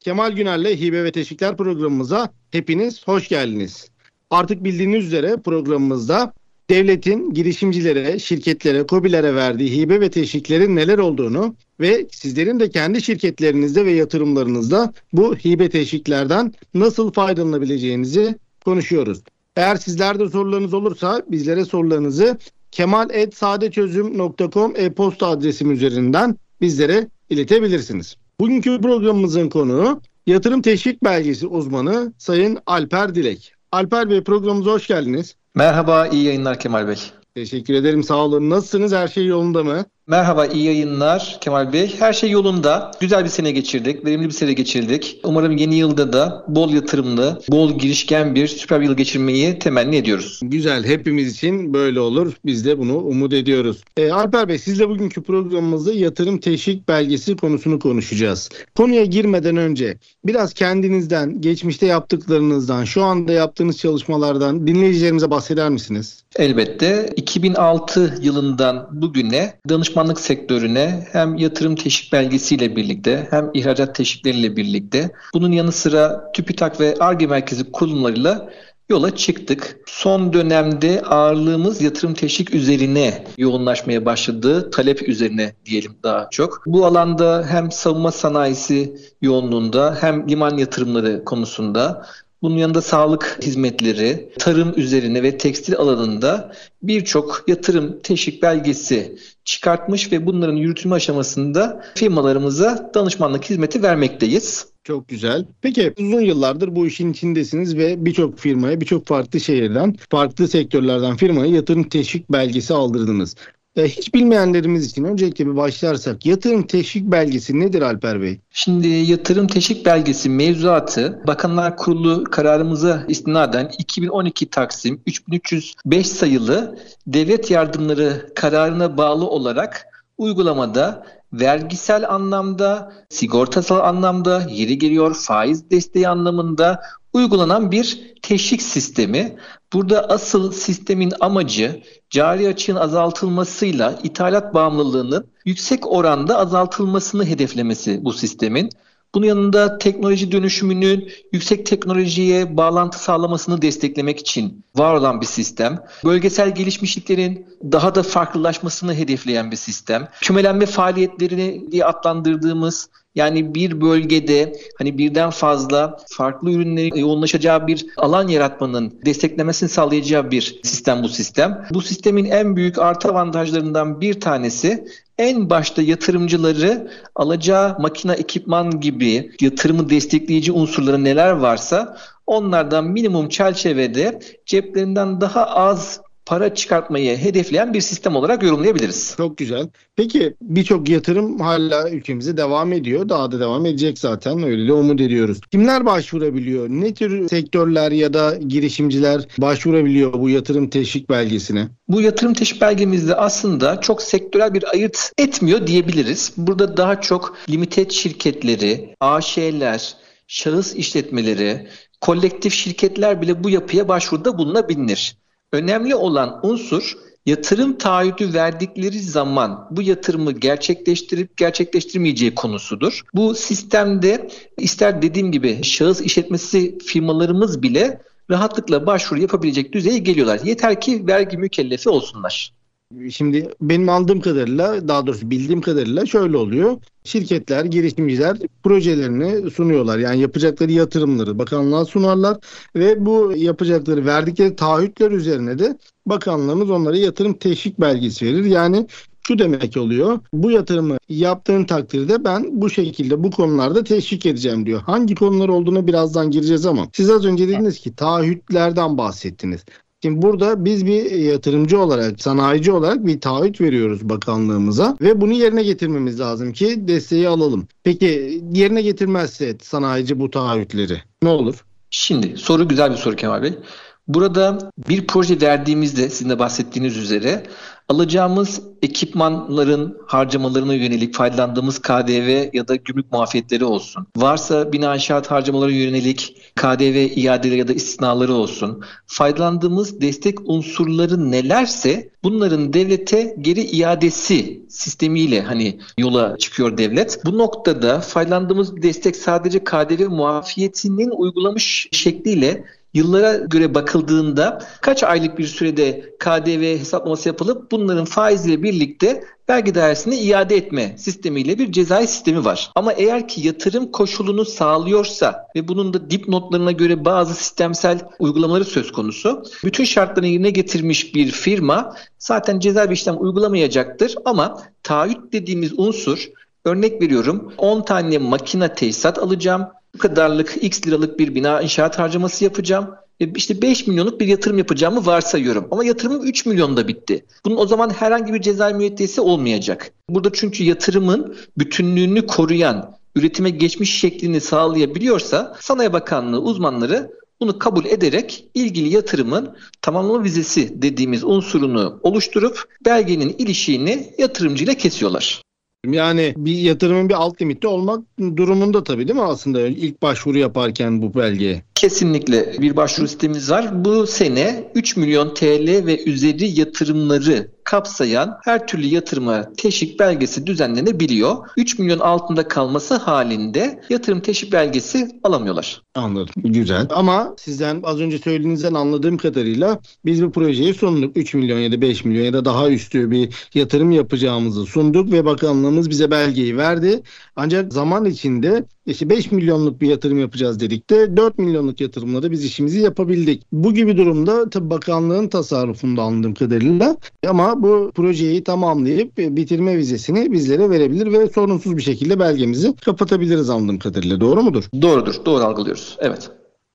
Kemal Güner'le Hibe ve Teşvikler programımıza hepiniz hoş geldiniz. Artık bildiğiniz üzere programımızda devletin girişimcilere, şirketlere, KOBİ'lere verdiği hibe ve teşviklerin neler olduğunu ve sizlerin de kendi şirketlerinizde ve yatırımlarınızda bu hibe teşviklerden nasıl faydalanabileceğinizi konuşuyoruz. Eğer sizlerde sorularınız olursa bizlere sorularınızı kemal@sadecözüm.com e-posta adresim üzerinden bizlere iletebilirsiniz. Bugünkü programımızın konuğu yatırım teşvik belgesi uzmanı Sayın Alper Dilek. Alper Bey, programımıza hoş geldiniz. Merhaba, iyi yayınlar Kemal Bey. Teşekkür ederim, sağ olun. Nasılsınız, her şey yolunda mı? Merhaba, iyi yayınlar Kemal Bey. Her şey yolunda. Güzel bir sene geçirdik, verimli bir sene geçirdik. Umarım yeni yılda da bol yatırımlı, bol girişken bir süper bir yıl geçirmeyi temenni ediyoruz. Güzel, hepimiz için böyle olur. Biz de bunu umut ediyoruz. Alper Bey, sizle bugünkü programımızda yatırım teşvik belgesi konusunu konuşacağız. Konuya girmeden önce biraz kendinizden, geçmişte yaptıklarınızdan, şu anda yaptığınız çalışmalardan dinleyicilerimize bahseder misiniz? Elbette. 2006 yılından bugüne danışmanlık sektörüne hem yatırım teşvik belgesiyle birlikte hem ihracat teşvikleriyle birlikte bunun yanı sıra TÜBİTAK ve ARGE merkezi kurumlarıyla yola çıktık. Son dönemde ağırlığımız yatırım teşvik üzerine yoğunlaşmaya başladı. Talep üzerine diyelim daha çok. Bu alanda hem savunma sanayisi yoğunluğunda hem liman yatırımları konusunda, bunun yanında sağlık hizmetleri, tarım üzerine ve tekstil alanında birçok yatırım teşvik belgesi çıkartmış ve bunların yürütülme aşamasında firmalarımıza danışmanlık hizmeti vermekteyiz. Çok güzel. Peki, uzun yıllardır bu işin içindesiniz ve birçok firmaya, birçok farklı şehirden, farklı sektörlerden firmaya yatırım teşvik belgesi aldırdınız. Hiç bilmeyenlerimiz için öncelikle bir başlarsak, yatırım teşvik belgesi nedir Alper Bey? Şimdi yatırım teşvik belgesi mevzuatı Bakanlar Kurulu kararımıza istinaden 2012/3305 sayılı devlet yardımları kararına bağlı olarak uygulamada vergisel anlamda, sigortasal anlamda, yeri geliyor faiz desteği anlamında uygulanan bir teşvik sistemi. Burada asıl sistemin amacı cari açığın azaltılmasıyla ithalat bağımlılığının yüksek oranda azaltılmasını hedeflemesi bu sistemin. Bunun yanında teknoloji dönüşümünün yüksek teknolojiye bağlantı sağlamasını desteklemek için var olan bir sistem. Bölgesel gelişmişliklerin daha da farklılaşmasını hedefleyen bir sistem. Kümelenme faaliyetlerini diye adlandırdığımız, yani bir bölgede hani birden fazla farklı ürünlerin yoğunlaşacağı bir alan yaratmanın desteklemesini sağlayacağı bir sistem bu sistem. Bu sistemin en büyük artı avantajlarından bir tanesi, en başta yatırımcıları alacağı makina, ekipman gibi yatırımı destekleyici unsurları neler varsa onlardan minimum çerçevede ceplerinden daha az para çıkartmayı hedefleyen bir sistem olarak yorumlayabiliriz. Çok güzel. Peki, birçok yatırım hala ülkemize devam ediyor. Daha da devam edecek zaten. Öyle de umut ediyoruz. Kimler başvurabiliyor? Ne tür sektörler ya da girişimciler başvurabiliyor bu yatırım teşvik belgesine? Bu yatırım teşvik belgemizde aslında çok sektörel bir ayırt etmiyor diyebiliriz. Burada daha çok limited şirketleri, AŞ'ler, şahıs işletmeleri, kolektif şirketler bile bu yapıya başvuruda bulunabilir. Önemli olan unsur, yatırım taahhüdü verdikleri zaman bu yatırımı gerçekleştirip gerçekleştirmeyeceği konusudur. Bu sistemde ister dediğim gibi şahıs işletmesi firmalarımız bile rahatlıkla başvuru yapabilecek düzeye geliyorlar. Yeter ki vergi mükellefi olsunlar. Şimdi benim aldığım kadarıyla, daha doğrusu bildiğim kadarıyla şöyle oluyor. Şirketler, girişimciler projelerini sunuyorlar. Yani yapacakları yatırımları bakanlığa sunarlar ve bu yapacakları, verdikleri taahhütler üzerine de bakanlığımız onlara yatırım teşvik belgesi verir. Yani şu demek oluyor: bu yatırımı yaptığın takdirde ben bu şekilde, bu konularda teşvik edeceğim diyor. Hangi konular olduğuna birazdan gireceğiz ama siz az önce dediniz ki taahhütlerden bahsettiniz. Şimdi burada biz bir yatırımcı olarak, sanayici olarak bir taahhüt veriyoruz bakanlığımıza ve bunu yerine getirmemiz lazım ki desteği alalım. Peki yerine getirmezse sanayici bu taahhütleri, ne olur? Şimdi soru güzel bir soru Kemal Bey. Burada bir proje verdiğimizde sizin de bahsettiğiniz üzere alacağımız ekipmanların harcamalarına yönelik faydalandığımız KDV ya da gümrük muafiyetleri olsun. Varsa bina inşaat harcamalarına yönelik KDV iadeleri ya da istisnaları olsun. Faydalandığımız destek unsurları nelerse bunların devlete geri iadesi sistemiyle hani yola çıkıyor devlet. Bu noktada faydalandığımız destek sadece KDV muafiyetinin uygulamış şekliyle yıllara göre bakıldığında kaç aylık bir sürede KDV hesaplaması yapılıp bunların faiziyle birlikte vergi dairesine iade etme sistemiyle bir cezai sistemi var. Ama eğer ki yatırım koşulunu sağlıyorsa ve bunun da dipnotlarına göre bazı sistemsel uygulamaları söz konusu, bütün şartlarını yerine getirmiş bir firma zaten cezai bir işlem uygulamayacaktır ama taahhüt dediğimiz unsur, örnek veriyorum 10 tane makine tesisat alacağım, bu kadarlık x liralık bir bina inşaat harcaması yapacağım. İşte 5 milyonluk bir yatırım yapacağımı varsayıyorum. Ama yatırımım 3 milyon da bitti. Bunun o zaman herhangi bir cezai müeyyidesi olmayacak. Burada çünkü yatırımın bütünlüğünü koruyan, üretime geçmiş şeklini sağlayabiliyorsa Sanayi Bakanlığı uzmanları bunu kabul ederek ilgili yatırımın tamamlama vizesi dediğimiz unsurunu oluşturup belgenin ilişiğini yatırımcıyla kesiyorlar. Yani bir yatırımın bir alt limiti olmak durumunda tabii değil mi aslında ilk başvuru yaparken bu belgeye? Kesinlikle bir başvuru sistemimiz var. Bu sene 3 milyon TL ve üzeri yatırımları kapsayan her türlü yatırıma teşvik belgesi düzenlenebiliyor. 3 milyon altında kalması halinde yatırım teşvik belgesi alamıyorlar. Anladım. Güzel. Ama sizden az önce söylediğinizden anladığım kadarıyla biz bu projeyi sunduk. 3 milyon ya da 5 milyon ya da daha üstü bir yatırım yapacağımızı sunduk ve bakanlığımız bize belgeyi verdi. Ancak zaman içinde işte 5 milyonluk bir yatırım yapacağız dedik de 4 milyonluk yatırımla da biz işimizi yapabildik. Bu gibi durumda tabii bakanlığın tasarrufunda anladığım kadarıyla ama bu projeyi tamamlayıp bitirme vizesini bizlere verebilir ve sorunsuz bir şekilde belgemizi kapatabiliriz anladığım kadarıyla. Doğru mudur? Doğrudur. Doğru algılıyoruz. Evet.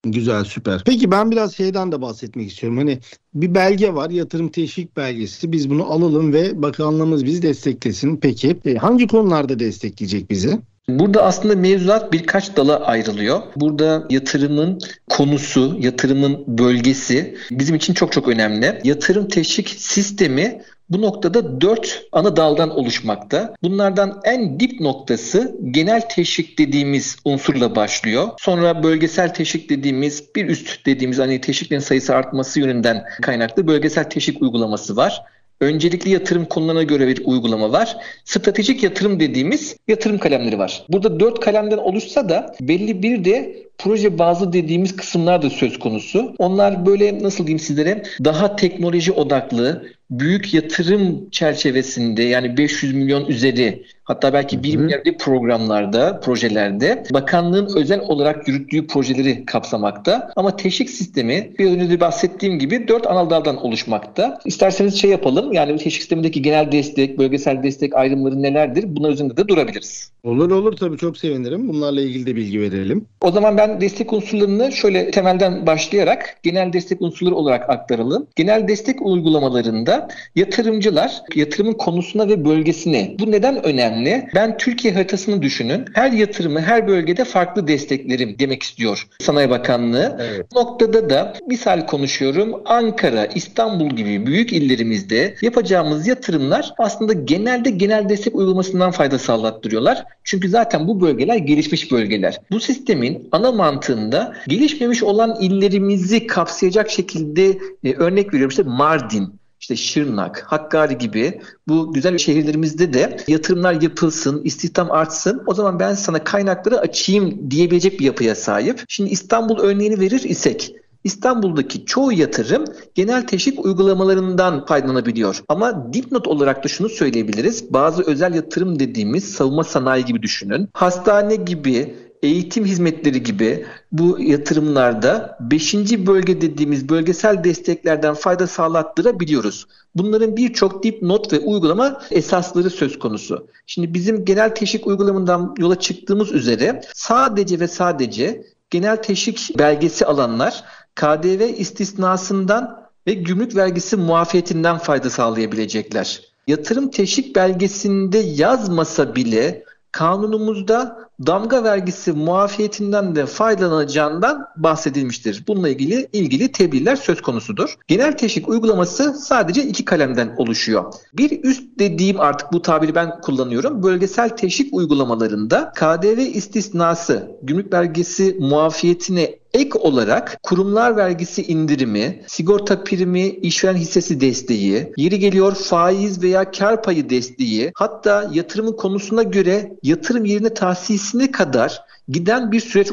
Güzel, süper. Peki ben biraz şeyden de bahsetmek istiyorum. Hani bir belge var, yatırım teşvik belgesi. Biz bunu alalım ve bakanlığımız bizi desteklesin. Peki hangi konularda destekleyecek bizi? Burada aslında mevzuat birkaç dala ayrılıyor. Burada yatırımın konusu, yatırımın bölgesi bizim için çok çok önemli. Yatırım teşvik sistemi bu noktada 4 ana daldan oluşmakta. Bunlardan en dip noktası genel teşvik dediğimiz unsurla başlıyor. Sonra bölgesel teşvik dediğimiz bir üst dediğimiz hani teşviklerin sayısı artması yönünden kaynaklı bölgesel teşvik uygulaması var. Öncelikli yatırım konularına göre bir uygulama var. Stratejik yatırım dediğimiz yatırım kalemleri var. Burada 4 kalemden oluşsa da belli bir de proje bazlı dediğimiz kısımlar da söz konusu. Onlar böyle nasıl diyeyim sizlere daha teknoloji odaklı, büyük yatırım çerçevesinde yani 500 milyon üzeri hatta belki 1 milyarlı programlarda, projelerde bakanlığın özel olarak yürüttüğü projeleri kapsamakta. Ama teşvik sistemi bir önce bahsettiğim gibi 4 ana daldan oluşmakta. İsterseniz şey yapalım yani teşvik sistemindeki genel destek, bölgesel destek ayrımları nelerdir? Bunlar üzerinde de durabiliriz. Olur tabii çok sevinirim. Bunlarla ilgili de bilgi verelim. O zaman ben destek unsurlarını şöyle temelden başlayarak genel destek unsurları olarak aktaralım. Genel destek uygulamalarında yatırımcılar yatırımın konusuna ve bölgesine. Bu neden önemli? Ben Türkiye haritasını düşünün. Her yatırımı her bölgede farklı desteklerim demek istiyor Sanayi Bakanlığı. Evet. Bu noktada da misal konuşuyorum Ankara, İstanbul gibi büyük illerimizde yapacağımız yatırımlar aslında genelde genel destek uygulamasından fayda sağlattırıyorlar. Çünkü zaten bu bölgeler gelişmiş bölgeler. Bu sistemin ana mantığında gelişmemiş olan illerimizi kapsayacak şekilde örnek veriyorum işte Mardin, İşte Şırnak, Hakkari gibi bu güzel şehirlerimizde de yatırımlar yapılsın, istihdam artsın. O zaman ben sana kaynakları açayım diyebilecek bir yapıya sahip. Şimdi İstanbul örneğini verir isek, İstanbul'daki çoğu yatırım genel teşvik uygulamalarından faydalanabiliyor. Ama dipnot olarak da şunu söyleyebiliriz. Bazı özel yatırım dediğimiz savunma sanayi gibi düşünün. Hastane gibi, eğitim hizmetleri gibi bu yatırımlarda 5. bölge dediğimiz bölgesel desteklerden fayda sağlattırabiliyoruz. Bunların birçok dipnot ve uygulama esasları söz konusu. Şimdi bizim genel teşvik uygulamasından yola çıktığımız üzere sadece ve sadece genel teşvik belgesi alanlar KDV istisnasından ve gümrük vergisi muafiyetinden fayda sağlayabilecekler. Yatırım teşvik belgesinde yazmasa bile kanunumuzda damga vergisi muafiyetinden de faydalanacağından bahsedilmiştir. Bununla ilgili tebliğler söz konusudur. Genel teşvik uygulaması sadece iki kalemden oluşuyor. Bir üst dediğim, artık bu tabiri ben kullanıyorum, bölgesel teşvik uygulamalarında KDV istisnası, gümrük vergisi muafiyetine ek olarak kurumlar vergisi indirimi, sigorta primi, işveren hissesi desteği, yeri geliyor faiz veya kar payı desteği, hatta yatırımın konusuna göre yatırım yerine tahsisine kadar giden bir süreç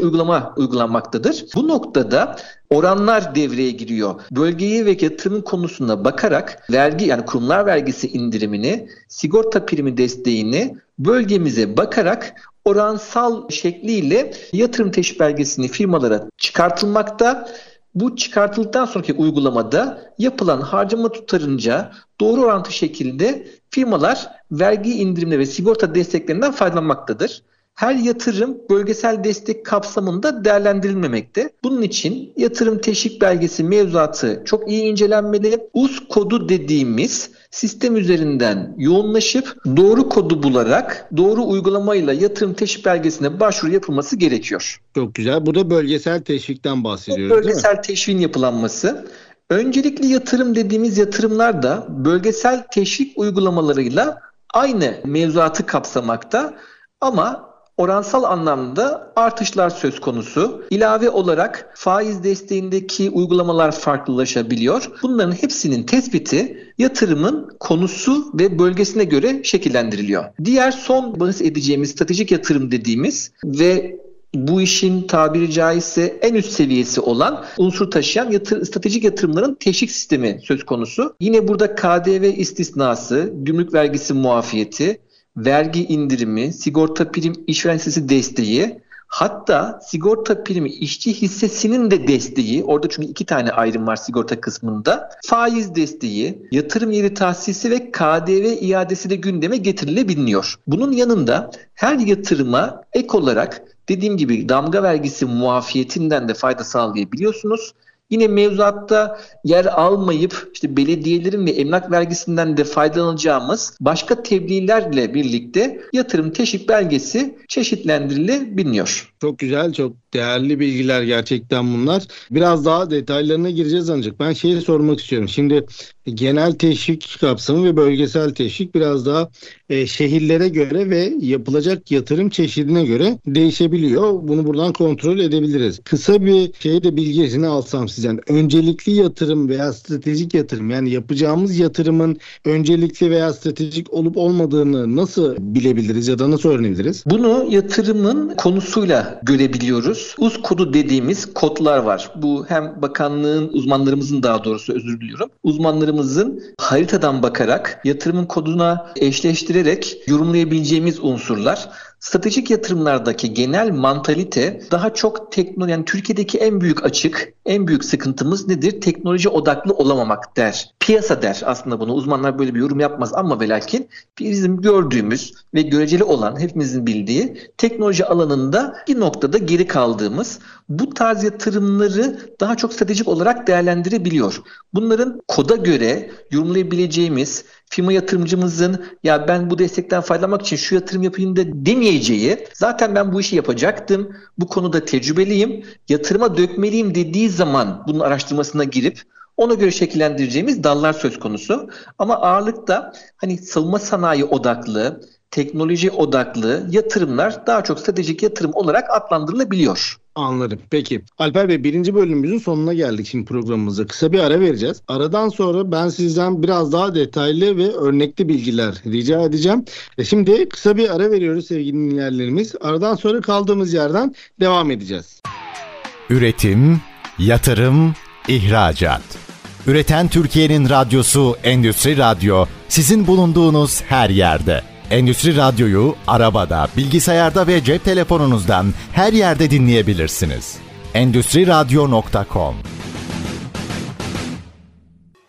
uygulanmaktadır. Bu noktada oranlar devreye giriyor. Bölgeye ve yatırımın konusuna bakarak vergi, yani kurumlar vergisi indirimini, sigorta primi desteğini bölgemize bakarak oransal şekliyle yatırım teşvik belgesini firmalara çıkartılmakta. Bu çıkartıldıktan sonraki uygulamada yapılan harcama tutarınca doğru orantı şekilde firmalar vergi indirimleri ve sigorta desteklerinden faydalanmaktadır. Her yatırım bölgesel destek kapsamında değerlendirilmemekte. Bunun için yatırım teşvik belgesi mevzuatı çok iyi incelenmeli. US kodu dediğimiz sistem üzerinden yoğunlaşıp doğru kodu bularak doğru uygulamayla yatırım teşvik belgesine başvuru yapılması gerekiyor. Çok güzel. Burada bölgesel teşvikten bahsediyoruz. Bölgesel teşviğin yapılanması. Öncelikli yatırım dediğimiz yatırımlar da bölgesel teşvik uygulamalarıyla aynı mevzuatı kapsamakta ama oransal anlamda artışlar söz konusu. İlave olarak faiz desteğindeki uygulamalar farklılaşabiliyor. Bunların hepsinin tespiti yatırımın konusu ve bölgesine göre şekillendiriliyor. Diğer son bahsedeceğimiz stratejik yatırım dediğimiz ve bu işin tabiri caizse en üst seviyesi olan unsur taşıyan stratejik yatırımların teşvik sistemi söz konusu. Yine burada KDV istisnası, gümrük vergisi muafiyeti, vergi indirimi, sigorta prim işveren hissesi desteği, hatta sigorta primi işçi hissesinin de desteği, orada çünkü iki tane ayrım var sigorta kısmında, faiz desteği, yatırım yeri tahsisi ve KDV iadesi de gündeme getirilebiliyor. Bunun yanında her yatırıma ek olarak dediğim gibi damga vergisi muafiyetinden de fayda sağlayabiliyorsunuz. Yine mevzuatta yer almayıp belediyelerin ve emlak vergisinden de faydalanacağımız başka tebliğlerle birlikte yatırım teşvik belgesi çeşitlendirilebiliyor. Çok güzel, çok değerli bilgiler gerçekten bunlar. Biraz daha detaylarına gireceğiz ancak ben şeyi sormak istiyorum. Şimdi genel teşvik kapsamı ve bölgesel teşvik biraz daha şehirlere göre ve yapılacak yatırım çeşidine göre değişebiliyor. Bunu buradan kontrol edebiliriz. Kısa bir şeyde bilgisini alsam sizden. Öncelikli yatırım veya stratejik yatırım, yani yapacağımız yatırımın öncelikli veya stratejik olup olmadığını nasıl bilebiliriz ya da nasıl öğrenebiliriz? Bunu yatırımın konusuyla görebiliyoruz. US kodu dediğimiz kodlar var. Bu hem bakanlığın, uzmanlarımızın daha doğrusu özür diliyorum. Uzmanlarımızın haritadan bakarak yatırımın koduna eşleştirerek yorumlayabileceğimiz unsurlar. Stratejik yatırımlardaki genel mantalite daha çok teknoloji, yani Türkiye'deki en büyük açık, en büyük sıkıntımız nedir? Teknoloji odaklı olamamak der. Piyasa der aslında bunu. Uzmanlar böyle bir yorum yapmaz ama ve lakin bizim gördüğümüz ve göreceli olan, hepimizin bildiği teknoloji alanında bir noktada geri kaldığımız, bu tarz yatırımları daha çok stratejik olarak değerlendirebiliyor. Bunların koda göre yorumlayabileceğimiz, firma yatırımcımızın ya ben bu destekten faydalanmak için şu yatırım yapayım da demeyeceği, zaten ben bu işi yapacaktım, bu konuda tecrübeliyim, yatırıma dökmeliyim dediği zaman bunun araştırmasına girip ona göre şekillendireceğimiz dallar söz konusu. Ama ağırlıkta savunma sanayi odaklı, teknoloji odaklı yatırımlar daha çok stratejik yatırım olarak adlandırılabiliyor. Anladım. Peki. Alper Bey, birinci bölümümüzün sonuna geldik şimdi programımıza. Kısa bir ara vereceğiz. Aradan sonra ben sizden biraz daha detaylı ve örnekli bilgiler rica edeceğim. Şimdi kısa bir ara veriyoruz sevgili dinleyenlerimiz. Aradan sonra kaldığımız yerden devam edeceğiz. Üretim, yatırım, ihracat. Üreten Türkiye'nin radyosu Endüstri Radyo sizin bulunduğunuz her yerde. Endüstri Radyo'yu arabada, bilgisayarda ve cep telefonunuzdan her yerde dinleyebilirsiniz. endüstriradyo.com.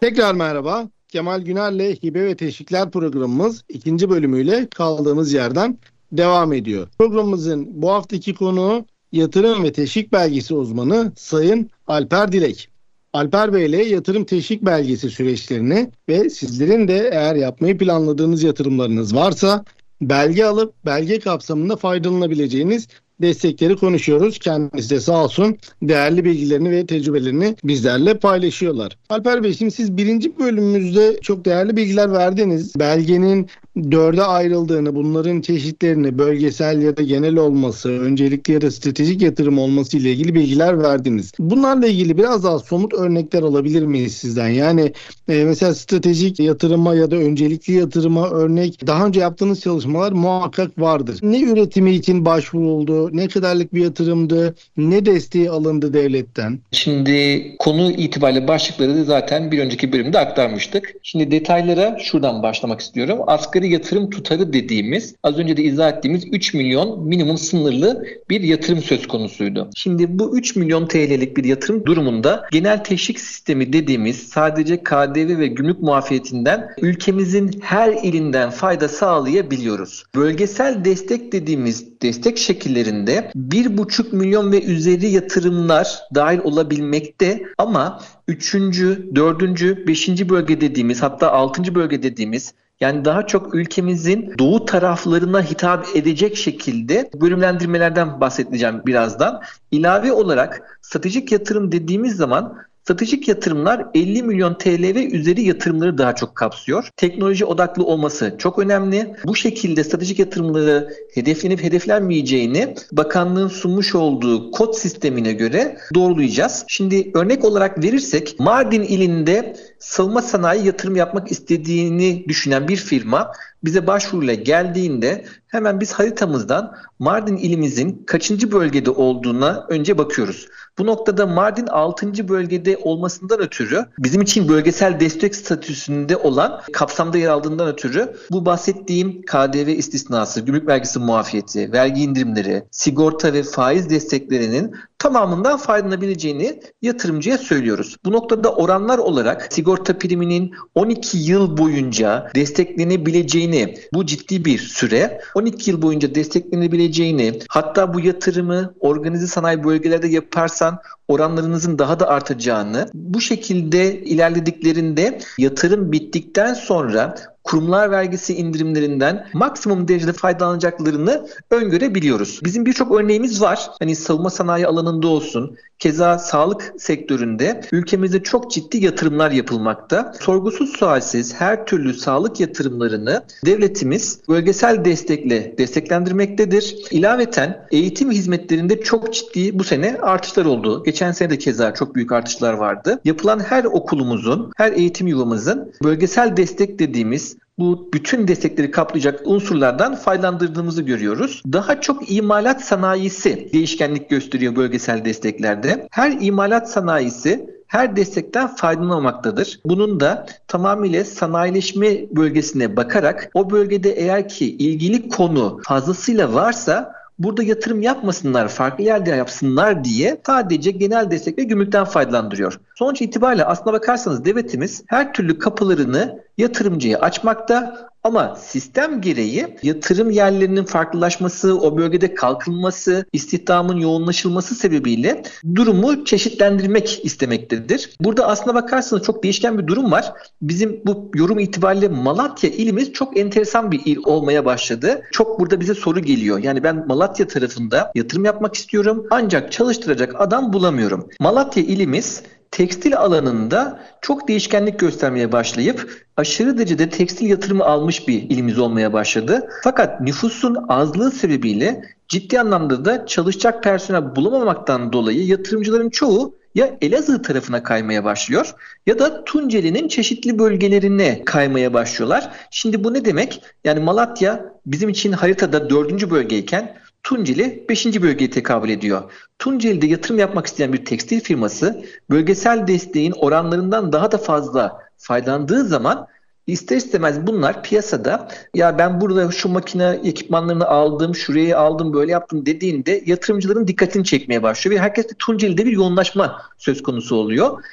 Tekrar merhaba. Kemal Güner'le Hibe ve Teşvikler programımız ikinci bölümüyle kaldığımız yerden devam ediyor. Programımızın bu haftaki konuğu yatırım ve teşvik belgesi uzmanı Sayın Alper Dilek. Alper Bey'le yatırım teşvik belgesi süreçlerini ve sizlerin de eğer yapmayı planladığınız yatırımlarınız varsa belge alıp belge kapsamında faydalanabileceğiniz destekleri konuşuyoruz. Kendisi de sağ olsun değerli bilgilerini ve tecrübelerini bizlerle paylaşıyorlar. Alper Bey, şimdi siz birinci bölümümüzde çok değerli bilgiler verdiniz. Belgenin 4'e ayrıldığını, bunların çeşitlerini, bölgesel ya da genel olması, öncelikli ya da stratejik yatırım olması ile ilgili bilgiler verdiniz. Bunlarla ilgili biraz daha somut örnekler alabilir miyiz sizden? Yani mesela stratejik yatırıma ya da öncelikli yatırıma örnek daha önce yaptığınız çalışmalar muhakkak vardır. Ne üretimi için başvuruldu, ne kadarlık bir yatırımdı, ne desteği alındı devletten? Şimdi konu itibariyle başlıkları zaten bir önceki bölümde aktarmıştık. Şimdi detaylara şuradan başlamak istiyorum. Asgari yatırım tutarı dediğimiz, az önce de izah ettiğimiz 3 milyon minimum sınırlı bir yatırım söz konusuydu. Şimdi bu 3 milyon TL'lik bir yatırım durumunda genel teşvik sistemi dediğimiz sadece KDV ve gümrük muafiyetinden ülkemizin her ilinden fayda sağlayabiliyoruz. Bölgesel destek dediğimiz destek şekillerinde 1,5 milyon ve üzeri yatırımlar dahil olabilmekte ama 3. 4. 5. bölge dediğimiz, hatta 6. bölge dediğimiz, yani daha çok ülkemizin doğu taraflarına hitap edecek şekilde bölümlendirmelerden bahsedeceğim birazdan. İlave olarak stratejik yatırım dediğimiz zaman stratejik yatırımlar 50 milyon TL ve üzeri yatırımları daha çok kapsıyor. Teknoloji odaklı olması çok önemli. Bu şekilde stratejik yatırımları hedeflenip hedeflenmeyeceğini bakanlığın sunmuş olduğu kod sistemine göre doğrulayacağız. Şimdi örnek olarak verirsek, Mardin ilinde savunma sanayi yatırım yapmak istediğini düşünen bir firma bize başvuruyla geldiğinde hemen biz haritamızdan Mardin ilimizin kaçıncı bölgede olduğuna önce bakıyoruz. Bu noktada Mardin 6. bölgede olmasından ötürü, bizim için bölgesel destek statüsünde olan kapsamda yer aldığından ötürü bu bahsettiğim KDV istisnası, gümrük vergisi muafiyeti, vergi indirimleri, sigorta ve faiz desteklerinin tamamından faydalanabileceğini yatırımcıya söylüyoruz. Bu noktada oranlar olarak sigorta priminin 12 yıl boyunca desteklenebileceğini, bu ciddi bir süre, 12 yıl boyunca desteklenebileceğini, hatta bu yatırımı organize sanayi bölgelerde yaparsan oranlarınızın daha da artacağını, bu şekilde ilerlediklerinde yatırım bittikten sonra kurumlar vergisi indirimlerinden maksimum derecede faydalanacaklarını öngörebiliyoruz. Bizim birçok örneğimiz var. Hani savunma sanayi alanında olsun, keza sağlık sektöründe ülkemizde çok ciddi yatırımlar yapılmakta. Sorgusuz sualsiz her türlü sağlık yatırımlarını devletimiz bölgesel destekle desteklendirmektedir. İlaveten eğitim hizmetlerinde çok ciddi bu sene artışlar oldu. Geçen sene de keza çok büyük artışlar vardı. Yapılan her okulumuzun, her eğitim yuvamızın bölgesel destek dediğimiz bu bütün destekleri kaplayacak unsurlardan faydalandırdığımızı görüyoruz. Daha çok imalat sanayisi değişkenlik gösteriyor bölgesel desteklerde. Her imalat sanayisi her destekten faydalanmaktadır. Bunun da tamamıyla sanayileşme bölgesine bakarak o bölgede eğer ki ilgili konu fazlasıyla varsa burada yatırım yapmasınlar, farklı yerde yapsınlar diye sadece genel destek ve gümrükten faydalandırıyor. Sonuç itibariyle aslına bakarsanız devletimiz her türlü kapılarını yatırımcıya açmakta ama sistem gereği yatırım yerlerinin farklılaşması, o bölgede kalkınması, istihdamın yoğunlaşılması sebebiyle durumu çeşitlendirmek istemektedir. Burada aslına bakarsanız çok değişken bir durum var. Bizim bu yorum itibariyle Malatya ilimiz çok enteresan bir il olmaya başladı. Çok burada bize soru geliyor. Yani ben Malatya tarafında yatırım yapmak istiyorum ancak çalıştıracak adam bulamıyorum. Malatya ilimiz tekstil alanında çok değişkenlik göstermeye başlayıp aşırı derecede tekstil yatırımı almış bir ilimiz olmaya başladı. Fakat nüfusun azlığı sebebiyle ciddi anlamda da çalışacak personel bulamamaktan dolayı yatırımcıların çoğu ya Elazığ tarafına kaymaya başlıyor ya da Tunceli'nin çeşitli bölgelerine kaymaya başlıyorlar. Şimdi bu ne demek? Yani Malatya bizim için haritada 4. bölgeyken Tunceli 5. bölgeye tekabül ediyor. Tunceli'de yatırım yapmak isteyen bir tekstil firması bölgesel desteğin oranlarından daha da fazla faydalandığı zaman ister istemez bunlar piyasada, ya ben burada şu makine ekipmanlarını aldım, şurayı aldım, böyle yaptım dediğinde yatırımcıların dikkatini çekmeye başlıyor ve herkes de Tunceli'de bir yoğunlaşma söz konusu oluyor.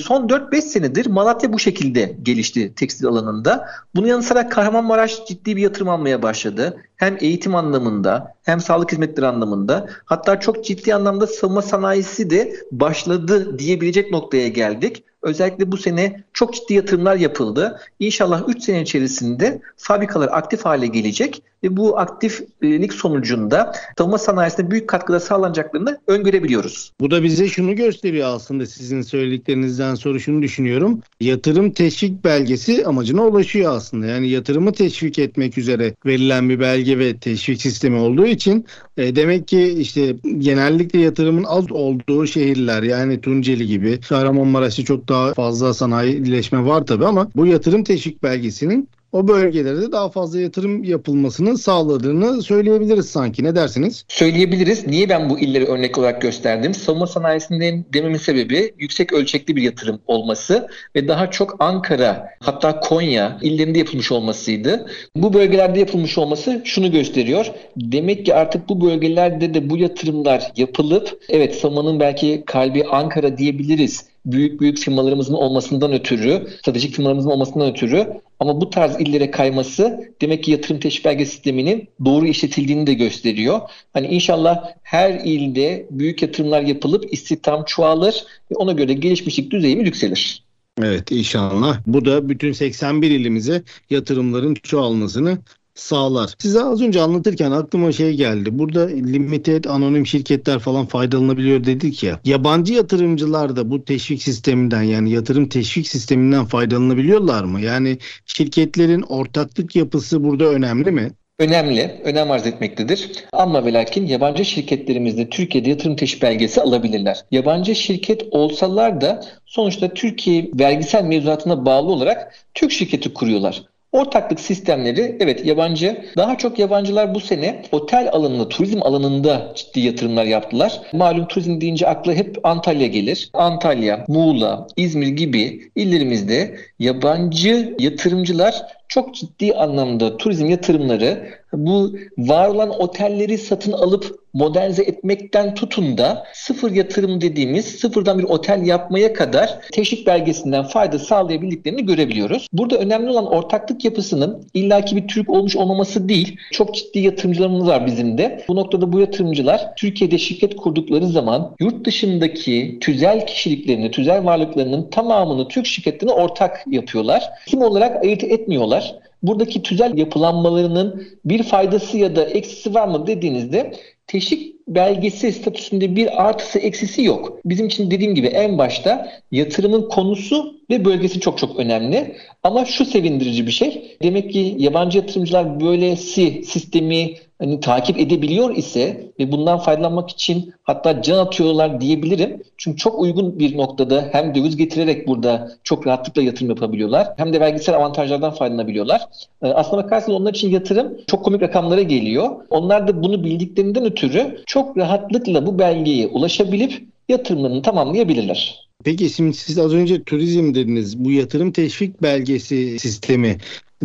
Son 4-5 senedir Malatya bu şekilde gelişti tekstil alanında. Bunun yanı sıra Kahramanmaraş ciddi bir yatırım almaya başladı. Hem eğitim anlamında hem sağlık hizmetleri anlamında, hatta çok ciddi anlamda savunma sanayisi de başladı diyebilecek noktaya geldik. Özellikle bu sene çok ciddi yatırımlar yapıldı. İnşallah 3 sene içerisinde fabrikalar aktif hale gelecek ve bu aktiflik sonucunda savunma sanayisine büyük katkıda sağlanacaklarını öngörebiliyoruz. Bu da bize şunu gösteriyor aslında, sizin söylediklerinizden sonra şunu düşünüyorum. Yatırım teşvik belgesi amacına ulaşıyor aslında. Yani yatırımı teşvik etmek üzere verilen bir belge ve teşvik sistemi olduğu için demek ki işte genellikle yatırımın az olduğu şehirler, yani Tunceli gibi, Kahramanmaraş'ta çok daha fazla sanayileşme var tabii ama bu yatırım teşvik belgesinin o bölgelerde daha fazla yatırım yapılmasını sağladığını söyleyebiliriz sanki. Ne dersiniz? Söyleyebiliriz. Niye ben bu illeri örnek olarak gösterdim? Savunma sanayisinde dememin sebebi yüksek ölçekli bir yatırım olması ve daha çok Ankara, hatta Konya illerinde yapılmış olmasıydı. Bu bölgelerde yapılmış olması şunu gösteriyor. Demek ki artık bu bölgelerde de bu yatırımlar yapılıp, evet, savunmanın belki kalbi Ankara diyebiliriz. Büyük firmalarımızın olmasından ötürü, stratejik firmalarımızın olmasından ötürü, ama bu tarz illere kayması demek ki yatırım teşvik belge sisteminin doğru işletildiğini de gösteriyor. Hani inşallah her ilde büyük yatırımlar yapılıp istihdam çoğalır ve ona göre gelişmişlik düzeyimiz yükselir. Evet, inşallah. Bu da bütün 81 ilimize yatırımların çoğalmasını sağlar. Size az önce anlatırken aklıma şey geldi. Burada limited anonim şirketler falan faydalanabiliyor dedik ya. Yabancı yatırımcılar da bu teşvik sisteminden, yani yatırım teşvik sisteminden faydalanabiliyorlar mı? Yani şirketlerin ortaklık yapısı burada önemli mi? Önemli, önem arz etmektedir. Ama ve lakin yabancı şirketlerimiz de Türkiye'de yatırım teşvik belgesi alabilirler. Yabancı şirket olsalar da sonuçta Türkiye vergisel mevzuatına bağlı olarak Türk şirketi kuruyorlar. Ortaklık sistemleri, evet, yabancı. Daha çok yabancılar bu sene otel alanında, turizm alanında ciddi yatırımlar yaptılar. Malum turizm deyince akla hep Antalya gelir. Antalya, Muğla, İzmir gibi illerimizde yabancı yatırımcılar çok ciddi anlamda turizm yatırımları, bu var olan otelleri satın alıp modernize etmekten tutun da sıfır yatırım dediğimiz sıfırdan bir otel yapmaya kadar teşvik belgesinden fayda sağlayabildiklerini görebiliyoruz. Burada önemli olan ortaklık yapısının illaki bir Türk olmuş olmaması değil. Çok ciddi yatırımcılarımız var bizim de. Bu noktada bu yatırımcılar Türkiye'de şirket kurdukları zaman yurt dışındaki tüzel kişiliklerini, tüzel varlıklarının tamamını Türk şirketlerine ortak yapıyorlar. Kim olarak ayırt etmiyorlar. Buradaki tüzel yapılanmalarının bir faydası ya da eksisi var mı dediğinizde teşvik belgesi statüsünde bir artısı eksisi yok. Bizim için dediğim gibi en başta yatırımın konusu ve bölgesi çok önemli. Ama şu sevindirici bir şey. Demek ki yabancı yatırımcılar böylesi sistemi takip edebiliyor ise ve bundan faydalanmak için hatta can atıyorlar diyebilirim. Çünkü çok uygun bir noktada hem döviz getirerek burada çok rahatlıkla yatırım yapabiliyorlar. Hem de vergisel avantajlardan faydalanabiliyorlar. Aslına bakarsanız onlar için yatırım çok komik rakamlara geliyor. Onlar da bunu bildiklerinden ötürü çok rahatlıkla bu belgeye ulaşabilip yatırımlarını tamamlayabilirler. Peki şimdi siz az önce turizm dediniz. Bu yatırım teşvik belgesi sistemi,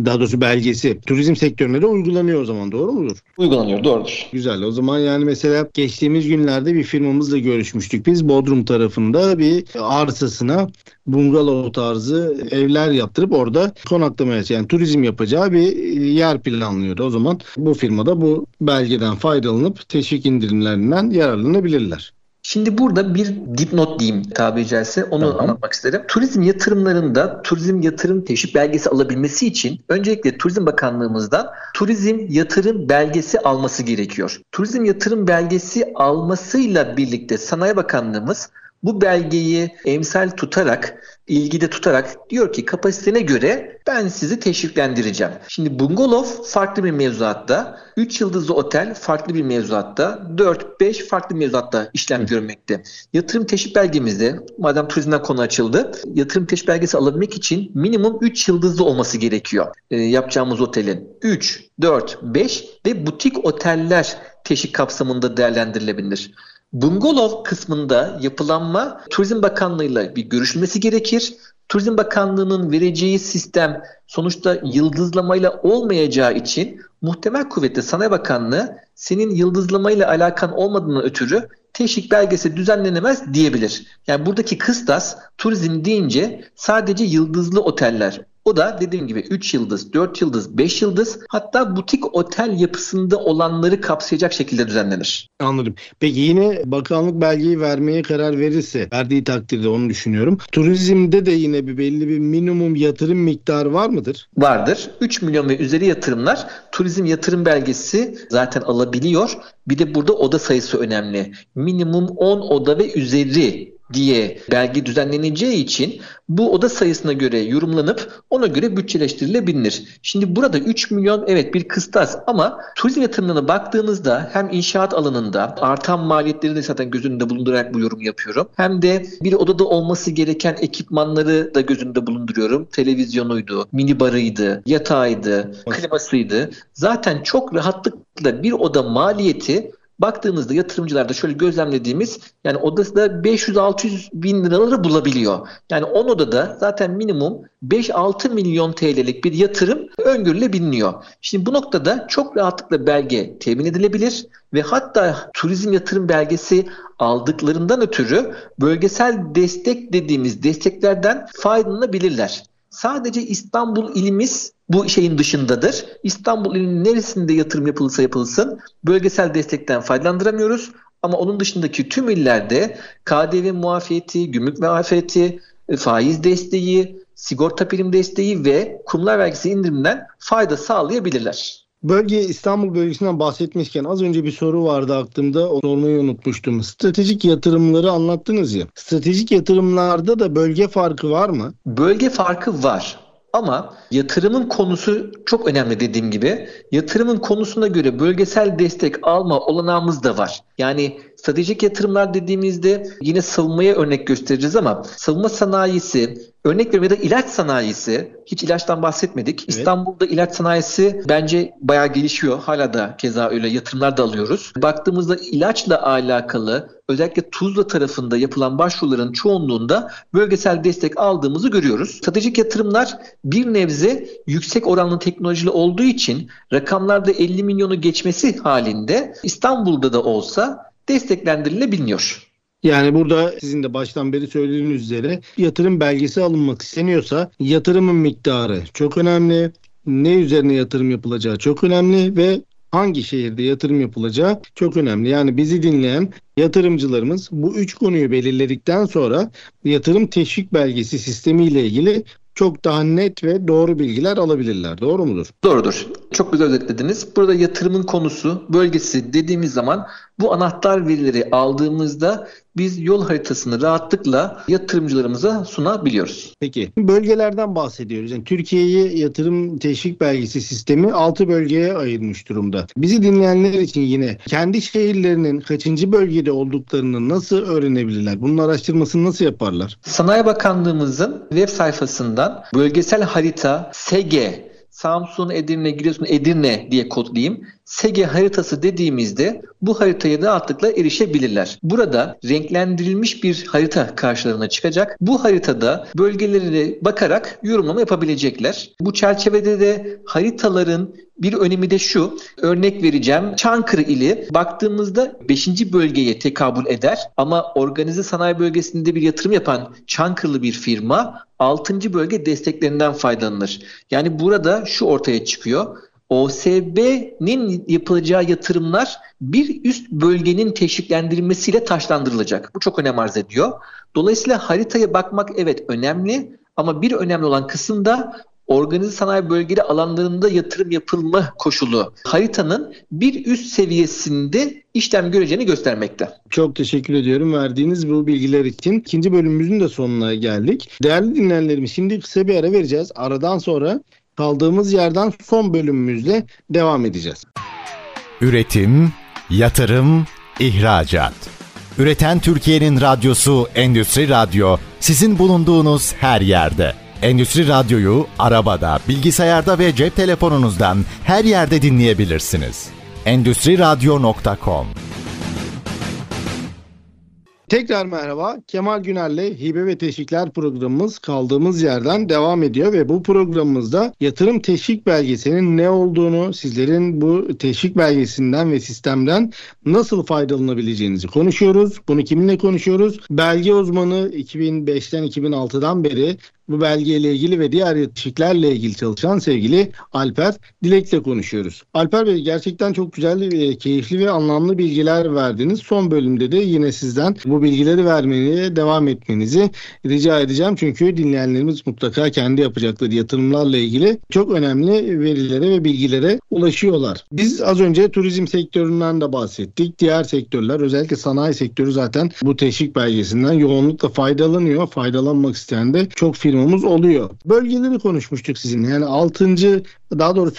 daha doğrusu belgesi turizm sektörüne de uygulanıyor o zaman, doğru mudur? Uygulanıyor, doğrudur. Güzel. O zaman yani mesela geçtiğimiz günlerde bir firmamızla görüşmüştük. Biz Bodrum tarafında bir arsasına bungalov tarzı evler yaptırıp orada konaklamaya, yani turizm yapacağı bir yer planlıyordu. O zaman bu firmada bu belgeden faydalanıp teşvik indirimlerinden yararlanabilirler. Şimdi burada bir dipnot diyeyim tabiri caizse, onu anlatmak isterim. Turizm yatırımlarında turizm yatırım teşvik belgesi alabilmesi için öncelikle Turizm Bakanlığımızdan turizm yatırım belgesi alması gerekiyor. Turizm yatırım belgesi almasıyla birlikte Sanayi Bakanlığımız bu belgeyi emsal tutarak, ilgide tutarak diyor ki kapasitene göre ben sizi teşviklendireceğim. Şimdi bungalov farklı bir mevzuatta, 3 yıldızlı otel farklı bir mevzuatta, 4-5 farklı mevzuatta işlem görmekte. Yatırım teşvik belgemizde, madem turizmden konu açıldı, yatırım teşvik belgesi alabilmek için minimum 3 yıldızlı olması gerekiyor. Yapacağımız otelin 3, 4, 5 ve butik oteller teşvik kapsamında değerlendirilebilir. Bungalov kısmında yapılanma Turizm Bakanlığı'yla bir görüşülmesi gerekir. Turizm Bakanlığı'nın vereceği sistem sonuçta yıldızlamayla olmayacağı için muhtemel kuvvette Sanayi Bakanlığı senin yıldızlamayla alakan olmadığına ötürü teşvik belgesi düzenlenemez diyebilir. Yani buradaki kıstas turizm deyince sadece yıldızlı oteller O da dediğim gibi 3 yıldız, 4 yıldız, 5 yıldız hatta butik otel yapısında olanları kapsayacak şekilde düzenlenir. Anladım. Peki yine bakanlık belgeyi vermeye karar verirse, verdiği takdirde onu düşünüyorum. Turizmde de yine bir belli bir minimum yatırım miktarı var mıdır? Vardır. 3 milyon ve üzeri yatırımlar turizm yatırım belgesi zaten alabiliyor. Bir de burada oda sayısı önemli. Minimum 10 oda ve üzeri diye belge düzenleneceği için bu oda sayısına göre yorumlanıp ona göre bütçeleştirilebilir. Şimdi burada 3 milyon evet bir kıstas ama turizm yatırımlarına baktığınızda hem inşaat alanında artan maliyetleri de zaten göz önünde bulundurarak bu yorum yapıyorum. Hem de bir odada olması gereken ekipmanları da göz önünde bulunduruyorum. Televizyonuydu, minibarıydı, yatağıydı, klimasıydı. Zaten çok rahatlıkla bir oda maliyeti baktığımızda yatırımcılarda şöyle gözlemlediğimiz yani odası da 500-600 bin liraları bulabiliyor. Yani 10 odada zaten minimum 5-6 milyon TL'lik bir yatırım öngörülebiliyor. Şimdi bu noktada çok rahatlıkla belge temin edilebilir ve hatta turizm yatırım belgesi aldıklarından ötürü bölgesel destek dediğimiz desteklerden faydalanabilirler. Sadece İstanbul ilimiz bu şeyin dışındadır. İstanbul ilinin neresinde yatırım yapılırsa yapılsın bölgesel destekten faydalandıramıyoruz. Ama onun dışındaki tüm illerde KDV muafiyeti, gümrük muafiyeti, faiz desteği, sigorta prim desteği ve kumlar vergisi indiriminden fayda sağlayabilirler. Bölge İstanbul bölgesinden bahsetmişken az önce bir soru vardı aklımda, onu sormayı unutmuştum. Stratejik yatırımları anlattınız ya. Stratejik yatırımlarda da bölge farkı var mı? Bölge farkı var. Ama yatırımın konusu çok önemli dediğim gibi. Yatırımın konusuna göre bölgesel destek alma olanağımız da var. Yani stratejik yatırımlar dediğimizde yine savunmaya örnek göstereceğiz ama savunma sanayisi, örnek veriyorum ya da ilaç sanayisi, hiç ilaçtan bahsetmedik. Evet. İstanbul'da ilaç sanayisi bence bayağı gelişiyor. Hala da keza öyle yatırımlar da alıyoruz. Baktığımızda ilaçla alakalı özellikle Tuzla tarafında yapılan başvuruların çoğunluğunda bölgesel destek aldığımızı görüyoruz. Stratejik yatırımlar bir nebze yüksek oranlı teknolojili olduğu için rakamlarda 50 milyonu geçmesi halinde İstanbul'da da olsa desteklendirilebiliyor. Yani burada sizin de baştan beri söylediğiniz üzere yatırım belgesi alınmak isteniyorsa yatırımın miktarı çok önemli, ne üzerine yatırım yapılacağı çok önemli ve hangi şehirde yatırım yapılacağı çok önemli. Yani bizi dinleyen yatırımcılarımız bu üç konuyu belirledikten sonra yatırım teşvik belgesi sistemiyle ilgili çok daha net ve doğru bilgiler alabilirler. Doğru mudur? Doğrudur. Çok güzel özetlediniz. Burada yatırımın konusu, bölgesi dediğimiz zaman bu anahtar verileri aldığımızda biz yol haritasını rahatlıkla yatırımcılarımıza sunabiliyoruz. Peki bölgelerden bahsediyoruz. Yani Türkiye'yi yatırım teşvik belgesi sistemi 6 bölgeye ayırmış durumda. Bizi dinleyenler için yine kendi şehirlerinin kaçıncı bölgede olduklarını nasıl öğrenebilirler? Bunun araştırmasını nasıl yaparlar? Sanayi Bakanlığımızın web sayfasından bölgesel harita SEGE, Samsun, Edirne, Giresun, Edirne diye kodlayayım. SEGE haritası dediğimizde bu haritaya rahatlıkla erişebilirler. Burada renklendirilmiş bir harita karşılarına çıkacak. Bu haritada bölgelerine bakarak yorumlama yapabilecekler. Bu çerçevede de haritaların bir önemi de şu, örnek vereceğim. Çankırı ili baktığımızda 5. bölgeye tekabül eder ama organize sanayi bölgesinde bir yatırım yapan Çankırılı bir firma 6. bölge desteklerinden faydalanır. Yani burada şu ortaya çıkıyor. OSB'nin yapılacağı yatırımlar bir üst bölgenin teşviklendirilmesiyle taşlandırılacak. Bu çok önem arz ediyor. Dolayısıyla haritaya bakmak evet önemli ama bir önemli olan kısım da organize sanayi bölgeli alanlarında yatırım yapılma koşulu haritanın bir üst seviyesinde işlem göreceğini göstermekte. Çok teşekkür ediyorum verdiğiniz bu bilgiler için. 2. bölümümüzün de sonuna geldik. Değerli dinleyenlerimiz, şimdi kısa bir ara vereceğiz. Aradan sonra kaldığımız yerden son bölümümüzle devam edeceğiz. Üretim, yatırım, ihracat. Üreten Türkiye'nin radyosu Endüstri Radyo sizin bulunduğunuz her yerde. Endüstri Radyo'yu arabada, bilgisayarda ve cep telefonunuzdan her yerde dinleyebilirsiniz. Endüstriradyo.com. Tekrar merhaba. Kemal Güner'le Hibe ve Teşvikler programımız kaldığımız yerden devam ediyor ve bu programımızda yatırım teşvik belgesinin ne olduğunu, sizlerin bu teşvik belgesinden ve sistemden nasıl faydalanabileceğinizi konuşuyoruz. Bunu kiminle konuşuyoruz? Belge uzmanı 2005'ten 2006'dan beri bu belgeyle ilgili ve diğer teşviklerle ilgili çalışan sevgili Alper Dilek'le konuşuyoruz. Alper Bey, gerçekten çok güzel, keyifli ve anlamlı bilgiler verdiniz. Son bölümde de yine sizden bu bilgileri vermeye devam etmenizi rica edeceğim. Çünkü dinleyenlerimiz mutlaka kendi yapacakları yatırımlarla ilgili çok önemli verilere ve bilgilere ulaşıyorlar. Biz az önce turizm sektöründen de bahsettik. Diğer sektörler, özellikle sanayi sektörü zaten bu teşvik belgesinden yoğunlukla faydalanıyor. Faydalanmak isteyen de çok firmamız oluyor. Bölgeleri konuşmuştuk sizinle. Yani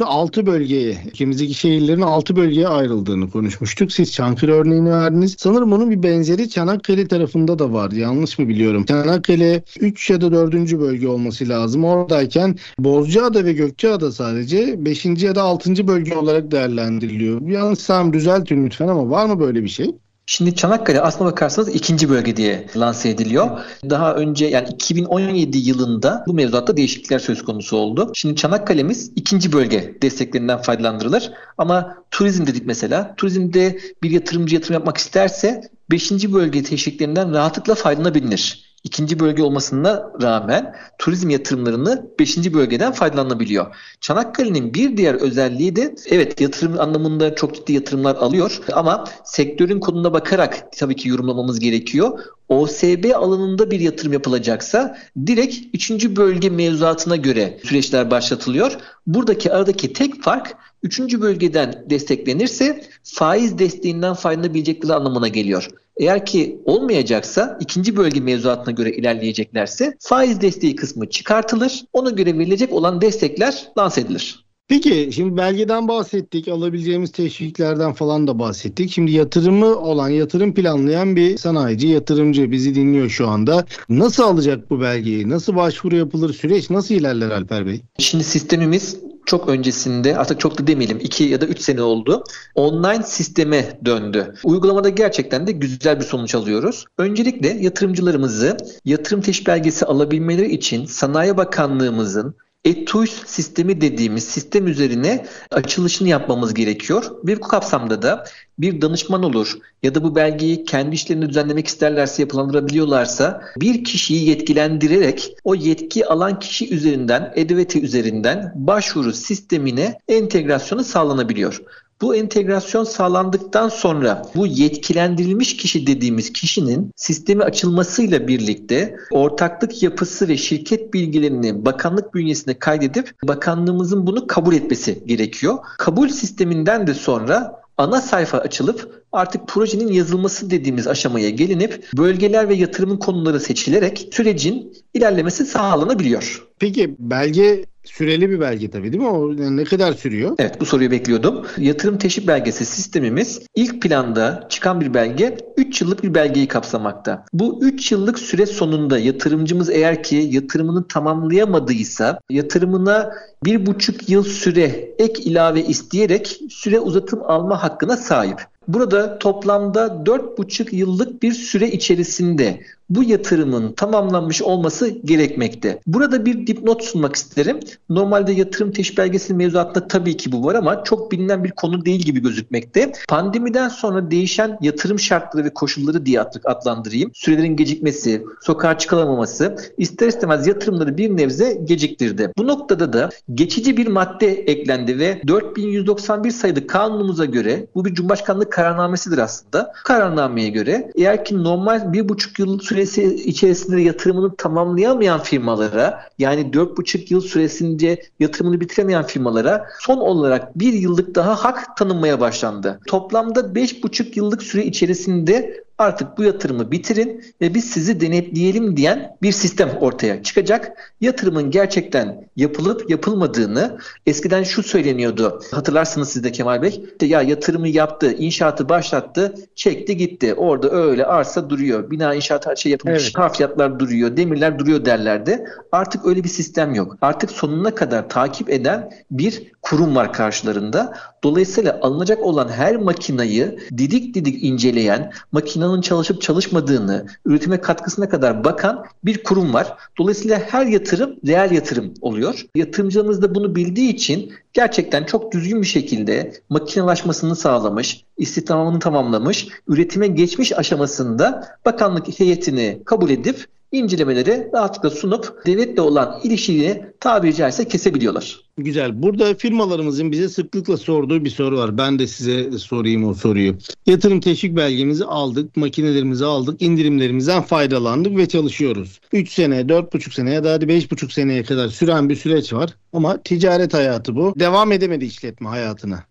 6 bölgeye, ülkemizdeki şehirlerin 6 bölgeye ayrıldığını konuşmuştuk. Siz Çankırı örneğini verdiniz. Sanırım onun bir benzeri Çanakkale tarafında da var. Yanlış mı biliyorum? Çanakkale 3 ya da 4. bölge olması lazım. Oradayken Bozcaada ve Gökçeada sadece 5. ya da 6. bölge olarak değerlendiriliyor. Yanlışsam düzeltin lütfen, ama var mı böyle bir şey? Şimdi Çanakkale aslına bakarsanız 2. bölge diye lanse ediliyor. Daha önce, yani 2017 yılında bu mevzuatta değişiklikler söz konusu oldu. Şimdi Çanakkale'miz 2. bölge desteklerinden faydalandırılır. Ama turizm dedik mesela. Turizmde bir yatırımcı yatırım yapmak isterse 5. bölge teşviklerinden rahatlıkla faydalanabilir. 2. bölge olmasına rağmen turizm yatırımlarını 5. bölgeden faydalanabiliyor. Çanakkale'nin bir diğer özelliği de, evet, yatırım anlamında çok ciddi yatırımlar alıyor ama sektörün konuna bakarak tabii ki yorumlamamız gerekiyor. OSB alanında bir yatırım yapılacaksa direkt 3. bölge mevzuatına göre süreçler başlatılıyor. Buradaki aradaki tek fark, 3. bölgeden desteklenirse faiz desteğinden faydalanabilecekleri anlamına geliyor. Eğer ki olmayacaksa, 2. bölge mevzuatına göre ilerleyeceklerse faiz desteği kısmı çıkartılır. Ona göre verilecek olan destekler lanse edilir. Peki, şimdi belgeden bahsettik, alabileceğimiz teşviklerden falan da bahsettik. Şimdi yatırım planlayan bir sanayici, yatırımcı bizi dinliyor şu anda. Nasıl alacak bu belgeyi? Nasıl başvuru yapılır? Süreç nasıl ilerler Alper Bey? Şimdi sistemimiz çok öncesinde, artık çok da demeyelim, 2 ya da 3 sene oldu, online sisteme döndü. Uygulamada gerçekten de güzel bir sonuç alıyoruz. Öncelikle yatırımcılarımızı yatırım teşvik belgesi alabilmeleri için Sanayi Bakanlığımızın E-TUS sistemi dediğimiz sistem üzerine açılışını yapmamız gerekiyor. Bir bu kapsamda da bir danışman olur ya da bu belgeyi kendi işlerini düzenlemek isterlerse, yapılandırabiliyorlarsa bir kişiyi yetkilendirerek o yetki alan kişi üzerinden, E-Devleti üzerinden başvuru sistemine entegrasyonu sağlanabiliyor. Bu entegrasyon sağlandıktan sonra bu yetkilendirilmiş kişi dediğimiz kişinin sistemi açılmasıyla birlikte ortaklık yapısı ve şirket bilgilerini bakanlık bünyesine kaydedip bakanlığımızın bunu kabul etmesi gerekiyor. Kabul sisteminden de sonra ana sayfa açılıp artık projenin yazılması dediğimiz aşamaya gelinip bölgeler ve yatırımın konuları seçilerek sürecin ilerlemesi sağlanabiliyor. Peki belge süreli bir belge tabii, değil mi? O ne kadar sürüyor? Evet, bu soruyu bekliyordum. Yatırım teşvik belgesi sistemimiz ilk planda çıkan bir belge, 3 yıllık bir belgeyi kapsamakta. Bu 3 yıllık süre sonunda yatırımcımız eğer ki yatırımını tamamlayamadıysa yatırımına 1,5 yıl süre ek ilave isteyerek süre uzatım alma hakkına sahip. Burada toplamda 4,5 yıllık bir süre içerisinde bu yatırımın tamamlanmış olması gerekmekte. Burada bir dipnot sunmak isterim. Normalde yatırım teşvik belgesinin mevzuatında tabii ki bu var ama çok bilinen bir konu değil gibi gözükmekte. Pandemiden sonra değişen yatırım şartları ve koşulları diye adlandırayım. Sürelerin gecikmesi, sokağa çıkılamaması ister istemez yatırımları bir nebze geciktirdi. Bu noktada da geçici bir madde eklendi ve 4191 sayılı kanunumuza göre, bu bir Cumhurbaşkanlığı kararnamesidir aslında. Kararnameye göre eğer ki normal 1,5 yıl süresi içerisinde yatırımını tamamlayamayan firmalara, yani 4,5 yıl süresince yatırımını bitiremeyen firmalara son olarak 1 yıllık daha hak tanınmaya başlandı. Toplamda 5,5 yıllık süre içerisinde artık bu yatırımı bitirin ve biz sizi denetleyelim diyen bir sistem ortaya çıkacak. Yatırımın gerçekten yapılıp yapılmadığını, eskiden şu söyleniyordu, hatırlarsınız siz de Kemal Bey, ya yatırımı yaptı, inşaatı başlattı, çekti gitti, orada öyle arsa duruyor, bina inşaatı yapılmış, evet, harfiyatlar duruyor, demirler duruyor derlerdi. Artık öyle bir sistem yok. Artık sonuna kadar takip eden bir kurum var karşılarında. Dolayısıyla alınacak olan her makinayı didik didik inceleyen, makinenin çalışıp çalışmadığını, üretime katkısına kadar bakan bir kurum var. Dolayısıyla her yatırım reel yatırım oluyor. Yatırımcılarımız da bunu bildiği için gerçekten çok düzgün bir şekilde makinelaşmasını sağlamış, istihdamını tamamlamış, üretime geçmiş aşamasında bakanlık heyetini kabul edip incelemeleri rahatlıkla sunup devletle olan ilişkiyi tabiri caizse kesebiliyorlar. Güzel. Burada firmalarımızın bize sıklıkla sorduğu bir soru var. Ben de size sorayım o soruyu. Yatırım teşvik belgemizi aldık, makinelerimizi aldık, indirimlerimizden faydalandık ve çalışıyoruz. 3 sene, 4,5 sene ya da hadi 5,5 seneye kadar süren bir süreç var. Ama ticaret hayatı bu. Devam edemedi işletme hayatına.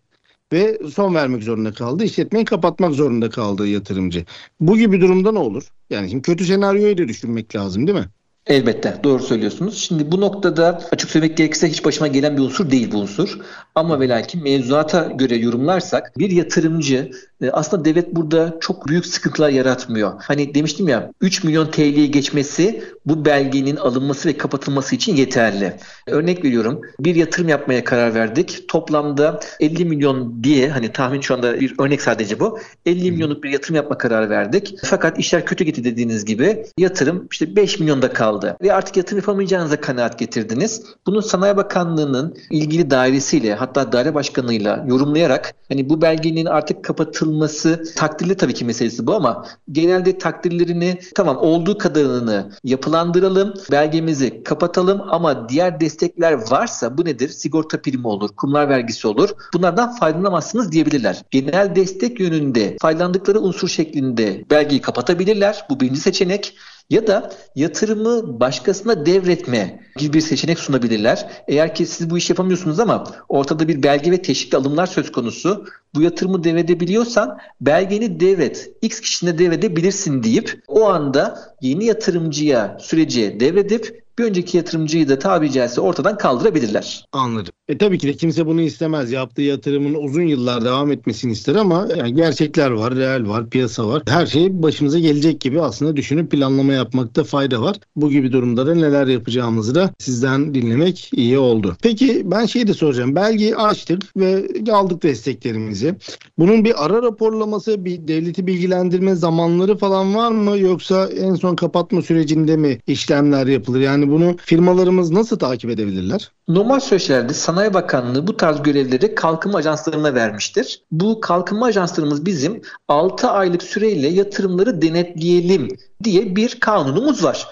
Ve son vermek zorunda kaldı. İşletmeyi kapatmak zorunda kaldı yatırımcı. Bu gibi durumda ne olur? Yani şimdi kötü senaryoyu da düşünmek lazım değil mi? Elbette doğru söylüyorsunuz. Şimdi bu noktada açık söylemek gerekirse hiç başıma gelen bir unsur değil bu unsur. Ama ve lakin mevzuata göre yorumlarsak bir yatırımcı aslında devlet burada çok büyük sıkıntılar yaratmıyor. Hani demiştim ya 3 milyon TL'yi geçmesi bu belgenin alınması ve kapatılması için yeterli. Örnek veriyorum bir yatırım yapmaya karar verdik. Toplamda 50 milyon diye hani tahmin şu anda bir örnek sadece bu. 50 milyonluk bir yatırım yapma kararı verdik. Fakat işler kötü gitti dediğiniz gibi yatırım işte 5 milyonda kaldı. Ve artık yatırım yapamayacağınıza kanaat getirdiniz. Bunu Sanayi Bakanlığı'nın ilgili dairesiyle hatta daire başkanıyla yorumlayarak hani bu belgenin artık kapatılması takdirli tabii ki meselesi bu ama genelde takdirlerini tamam olduğu kadarını yapılandıralım, belgemizi kapatalım ama diğer destekler varsa bu nedir? Sigorta primi olur, kumlar vergisi olur. Bunlardan faydalanamazsınız diyebilirler. Genel destek yönünde faydalandıkları unsur şeklinde belgeyi kapatabilirler. Bu birinci seçenek. Ya da yatırımı başkasına devretme gibi bir seçenek sunabilirler. Eğer ki siz bu işi yapamıyorsunuz ama ortada bir belge ve teşvikli alımlar söz konusu, bu yatırımı devredebiliyorsan belgeni devret, X kişine devredebilirsin deyip o anda yeni yatırımcıya süreci devredip bir önceki yatırımcıyı da tabiri caizse ortadan kaldırabilirler. Anladım. Tabii ki de kimse bunu istemez. Yaptığı yatırımın uzun yıllar devam etmesini ister ama yani gerçekler var, real var, piyasa var. Her şey başımıza gelecek gibi aslında düşünüp planlama yapmakta fayda var. Bu gibi durumda da neler yapacağımızı da sizden dinlemek iyi oldu. Peki ben şeyi de soracağım. Belgeyi açtık ve aldık desteklerimizi. Bunun bir ara raporlaması, bir devleti bilgilendirme zamanları falan var mı? Yoksa en son kapatma sürecinde mi işlemler yapılır? Yani bunu firmalarımız nasıl takip edebilirler? Normal süreçlerde Sanayi Bakanlığı bu tarz görevleri kalkınma ajanslarına vermiştir. Bu kalkınma ajanslarımız bizim 6 aylık süreyle yatırımları denetleyelim diye bir kanunumuz var.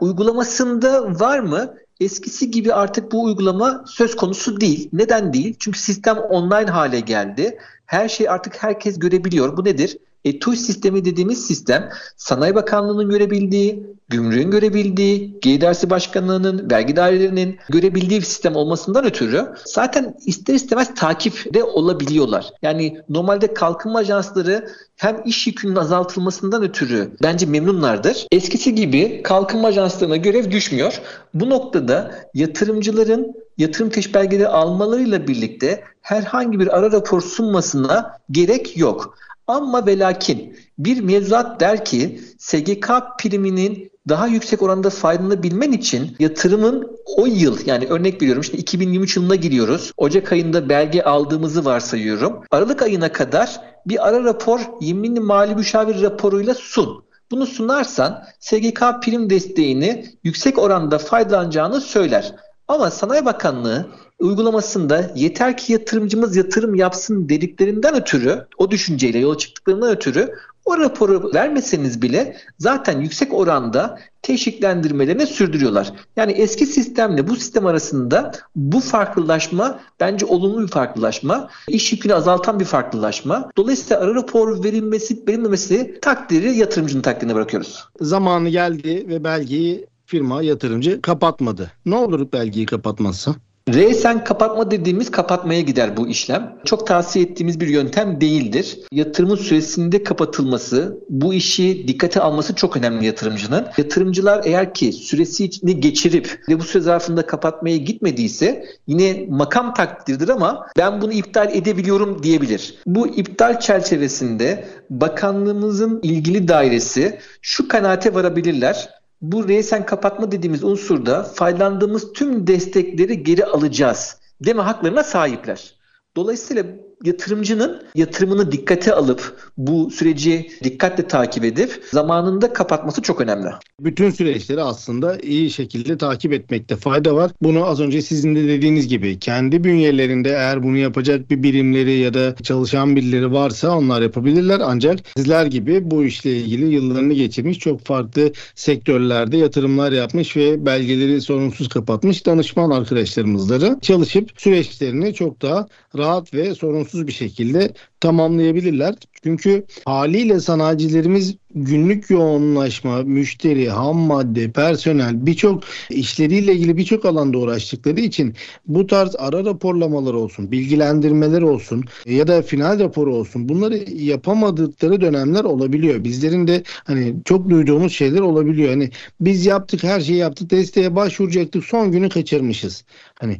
Uygulamasında var mı? Eskisi gibi artık bu uygulama söz konusu değil. Neden değil? Çünkü sistem online hale geldi. Her şey artık herkes görebiliyor. Bu nedir? E-TUS sistemi dediğimiz sistem Sanayi Bakanlığı'nın görebildiği, gümrüğün görebildiği, GİDARSİ Başkanlığı'nın, vergi dairelerinin görebildiği bir sistem olmasından ötürü zaten ister istemez takipte olabiliyorlar. Yani normalde kalkınma ajansları hem iş yükünün azaltılmasından ötürü bence memnunlardır. Eskisi gibi kalkınma ajanslarına görev düşmüyor. Bu noktada yatırımcıların yatırım teşvik belgeleri almalarıyla birlikte herhangi bir ara rapor sunmasına gerek yok. Ama ve lakin bir mevzuat der ki SGK priminin daha yüksek oranda faydalanabilmen için yatırımın o yıl yani örnek veriyorum işte 2023 yılına giriyoruz. Ocak ayında belge aldığımızı varsayıyorum. Aralık ayına kadar bir ara rapor yeminli mali müşavir raporuyla sun. Bunu sunarsan SGK prim desteğini yüksek oranda faydalanacağını söyler. Ama Sanayi Bakanlığı uygulamasında yeter ki yatırımcımız yatırım yapsın dediklerinden ötürü, o düşünceyle yola çıktıklarından ötürü o raporu vermeseniz bile zaten yüksek oranda teşviklendirmelerini sürdürüyorlar. Yani eski sistemle bu sistem arasında bu farklılaşma bence olumlu bir farklılaşma, iş yükünü azaltan bir farklılaşma. Dolayısıyla ara rapor verilmesi, verilmemesi takdiri yatırımcının takdirine bırakıyoruz. Zamanı geldi ve belgeyi firma, yatırımcı kapatmadı. Ne olur belgeyi kapatmazsa? Resen kapatma dediğimiz kapatmaya gider bu işlem. Çok tavsiye ettiğimiz bir yöntem değildir. Yatırımın süresinde kapatılması, bu işi dikkate alması çok önemli yatırımcının. Yatırımcılar eğer ki süresini geçirip ve bu süre zarfında kapatmaya gitmediyse yine makam takdiridir ama ben bunu iptal edebiliyorum diyebilir. Bu iptal çerçevesinde bakanlığımızın ilgili dairesi şu kanaate varabilirler. Bu resen kapatma dediğimiz unsurda faydalandığımız tüm destekleri geri alacağız deme haklarına sahipler. Dolayısıyla yatırımcının yatırımını dikkate alıp bu süreci dikkatle takip edip zamanında kapatması çok önemli. Bütün süreçleri aslında iyi şekilde takip etmekte fayda var. Bunu az önce sizin de dediğiniz gibi kendi bünyelerinde eğer bunu yapacak bir birimleri ya da çalışan birileri varsa onlar yapabilirler. Ancak sizler gibi bu işle ilgili yıllarını geçirmiş, çok farklı sektörlerde yatırımlar yapmış ve belgeleri sorunsuz kapatmış danışman arkadaşlarımızla çalışıp süreçlerini çok daha rahat ve sorunsuz bir şekilde tamamlayabilirler. Çünkü haliyle sanayicilerimiz günlük yoğunlaşma, müşteri, ham madde, personel birçok işleriyle ilgili birçok alanda uğraştıkları için bu tarz ara raporlamalar olsun, bilgilendirmeler olsun ya da final raporu olsun bunları yapamadıkları dönemler olabiliyor. Bizlerin de hani çok duyduğumuz şeyler olabiliyor. Hani biz yaptık, her şeyi yaptık, desteğe başvuracaktık, son günü kaçırmışız. Hani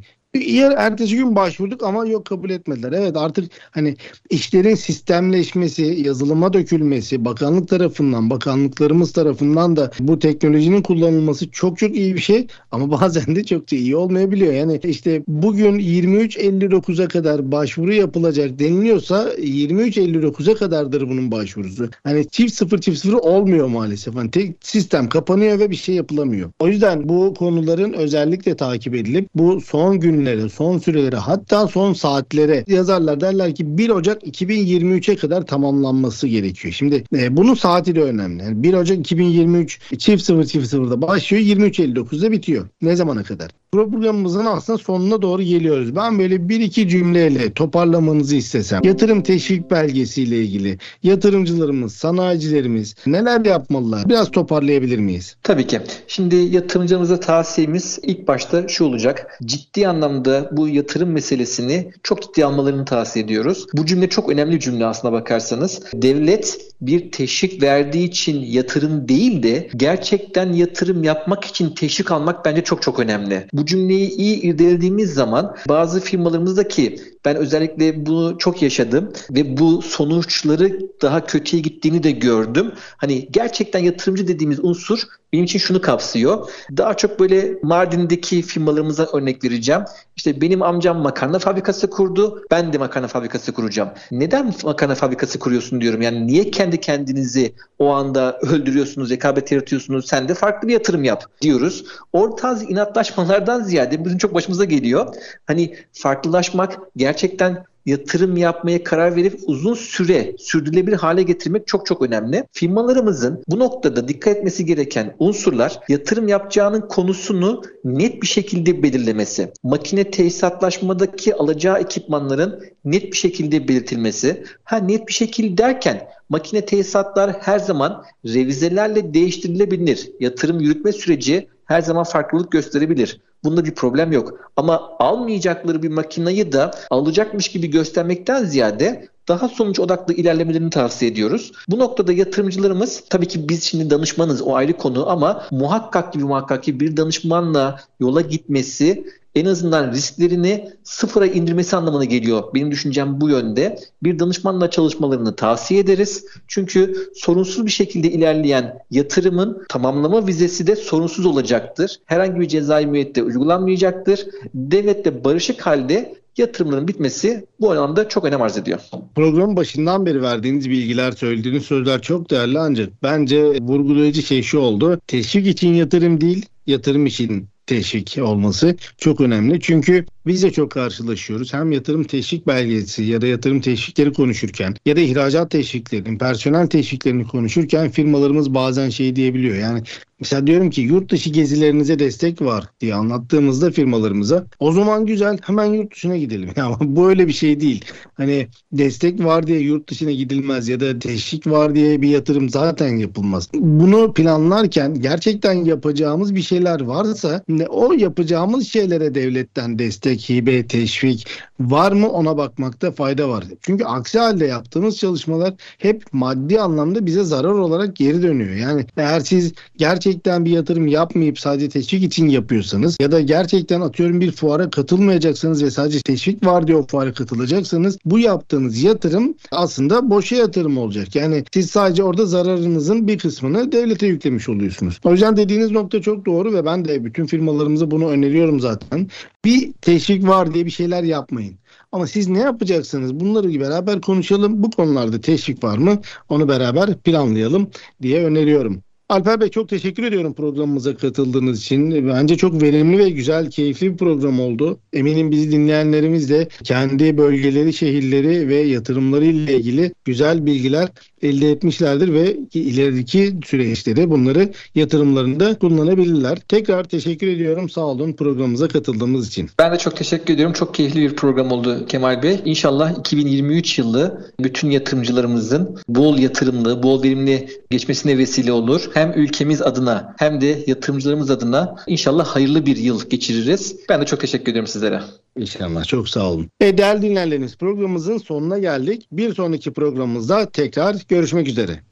ertesi gün başvurduk ama yok, kabul etmediler. Evet, artık hani işlerin sistemleşmesi, yazılıma dökülmesi, bakanlık tarafından, bakanlıklarımız tarafından da bu teknolojinin kullanılması çok iyi bir şey ama bazen de çok da iyi olmayabiliyor. Yani işte bugün 23.59'a kadar başvuru yapılacak deniliyorsa 23.59'a kadardır bunun başvurusu. Hani 00:00 olmuyor maalesef. Hani tek sistem kapanıyor ve bir şey yapılamıyor. O yüzden bu konuların özellikle takip edilip bu son gün son sürelere, hatta son saatlere yazarlar, derler ki 1 Ocak 2023'e kadar tamamlanması gerekiyor. Şimdi bunun saati de önemli. Yani 1 Ocak 2023 00:00'da başlıyor, 23.59'da bitiyor. Ne zamana kadar? Programımızın aslında sonuna doğru geliyoruz. Ben böyle bir iki cümleyle toparlamanızı istesem. Yatırım teşvik belgesiyle ilgili yatırımcılarımız, sanayicilerimiz neler yapmalılar? Biraz toparlayabilir miyiz? Tabii ki. Şimdi yatırımcılarımıza tavsiyemiz ilk başta şu olacak. Ciddi anlamda bu yatırım meselesini çok ciddi almalarını tavsiye ediyoruz. Bu cümle çok önemli bir cümle aslına bakarsanız. Devlet bir teşvik verdiği için yatırım değil de gerçekten yatırım yapmak için teşvik almak bence çok önemli. Bu cümleyi iyi irdelediğimiz zaman bazı firmalarımızdaki, ben özellikle bunu çok yaşadım ve bu sonuçları daha kötüye gittiğini de gördüm. Hani gerçekten yatırımcı dediğimiz unsur benim için şunu kapsıyor. Daha çok böyle Mardin'deki firmalarımıza örnek vereceğim. İşte benim amcam makarna fabrikası kurdu. Ben de makarna fabrikası kuracağım. Neden makarna fabrikası kuruyorsun diyorum. Yani niye kendi kendinizi o anda öldürüyorsunuz, rekabet yaratıyorsunuz? Sen de farklı bir yatırım yap diyoruz. O tarz inatlaşmalardan ziyade bizim çok başımıza geliyor. Hani farklılaşmak, gerçekten yatırım yapmaya karar verip uzun süre sürdürülebilir hale getirmek çok önemli. Firmalarımızın bu noktada dikkat etmesi gereken unsurlar, yatırım yapacağının konusunu net bir şekilde belirlemesi, makine tesisatlaşmadaki alacağı ekipmanların net bir şekilde belirtilmesi. Net bir şekilde derken makine tesisatlar her zaman revizelerle değiştirilebilir. Yatırım yürütme süreci her zaman farklılık gösterebilir. Bunda bir problem yok. Ama almayacakları bir makineyi da alacakmış gibi göstermekten ziyade daha sonuç odaklı ilerlemelerini tavsiye ediyoruz. Bu noktada yatırımcılarımız, tabii ki biz şimdi danışmanız, o ayrı konu, ama muhakkak ki bir danışmanla yola gitmesi, en azından risklerini sıfıra indirmesi anlamına geliyor. Benim düşüncem bu yönde. Bir danışmanla çalışmalarını tavsiye ederiz. Çünkü sorunsuz bir şekilde ilerleyen yatırımın tamamlama vizesi de sorunsuz olacaktır. Herhangi bir cezai müeyyide uygulanmayacaktır. Devletle barışık halde yatırımların bitmesi bu anlamda çok önem arz ediyor. Programın başından beri verdiğiniz bilgiler, söylediğiniz sözler çok değerli, ancak bence vurgulayıcı şey şu oldu. Teşvik için yatırım değil, yatırım için teşvik olması çok önemli. Çünkü biz de çok karşılaşıyoruz. Hem yatırım teşvik belgesi ya da yatırım teşvikleri konuşurken ya da ihracat teşviklerini, personel teşviklerini konuşurken firmalarımız bazen şey diyebiliyor. Yani mesela diyorum ki yurt dışı gezilerinize destek var diye anlattığımızda firmalarımıza, o zaman güzel, hemen yurt dışına gidelim. Ama bu öyle bir şey değil. Hani destek var diye yurt dışına gidilmez ya da teşvik var diye bir yatırım zaten yapılmaz. Bunu planlarken gerçekten yapacağımız bir şeyler varsa o yapacağımız şeylere devletten destek, hibe, teşvik var mı ona bakmakta fayda var. Çünkü aksi halde yaptığımız çalışmalar hep maddi anlamda bize zarar olarak geri dönüyor. Yani eğer siz gerçekten bir yatırım yapmayıp sadece teşvik için yapıyorsanız ya da gerçekten atıyorum bir fuara katılmayacaksanız ve sadece teşvik var diye o fuara katılacaksanız bu yaptığınız yatırım aslında boşa yatırım olacak. Yani siz sadece orada zararınızın bir kısmını devlete yüklemiş oluyorsunuz. O yüzden dediğiniz nokta çok doğru ve ben de bütün firmalarımıza bunu öneriyorum zaten. Bir teşvik eksik var diye bir şeyler yapmayın. Ama siz ne yapacaksınız? Bunları beraber konuşalım. Bu konularda teşvik var mı? Onu beraber planlayalım diye öneriyorum. Alper Bey, çok teşekkür ediyorum programımıza katıldığınız için. Bence çok verimli ve güzel, keyifli bir program oldu. Eminim bizi dinleyenlerimiz de kendi bölgeleri, şehirleri ve yatırımları ile ilgili güzel bilgiler elde etmişlerdir ve ileriki süreçte de bunları yatırımlarında kullanabilirler. Tekrar teşekkür ediyorum. Sağ olun programımıza katıldığınız için. Ben de çok teşekkür ediyorum. Çok keyifli bir program oldu Kemal Bey. İnşallah 2023 yılı bütün yatırımcılarımızın bol yatırımlı, bol verimli geçmesine vesile olur. Hem ülkemiz adına hem de yatırımcılarımız adına inşallah hayırlı bir yıl geçiririz. Ben de çok teşekkür ediyorum sizlere. İnşallah. Çok sağ olun. Değerli dinleyenlerimiz, programımızın sonuna geldik. Bir sonraki programımızda tekrar görüşmek üzere.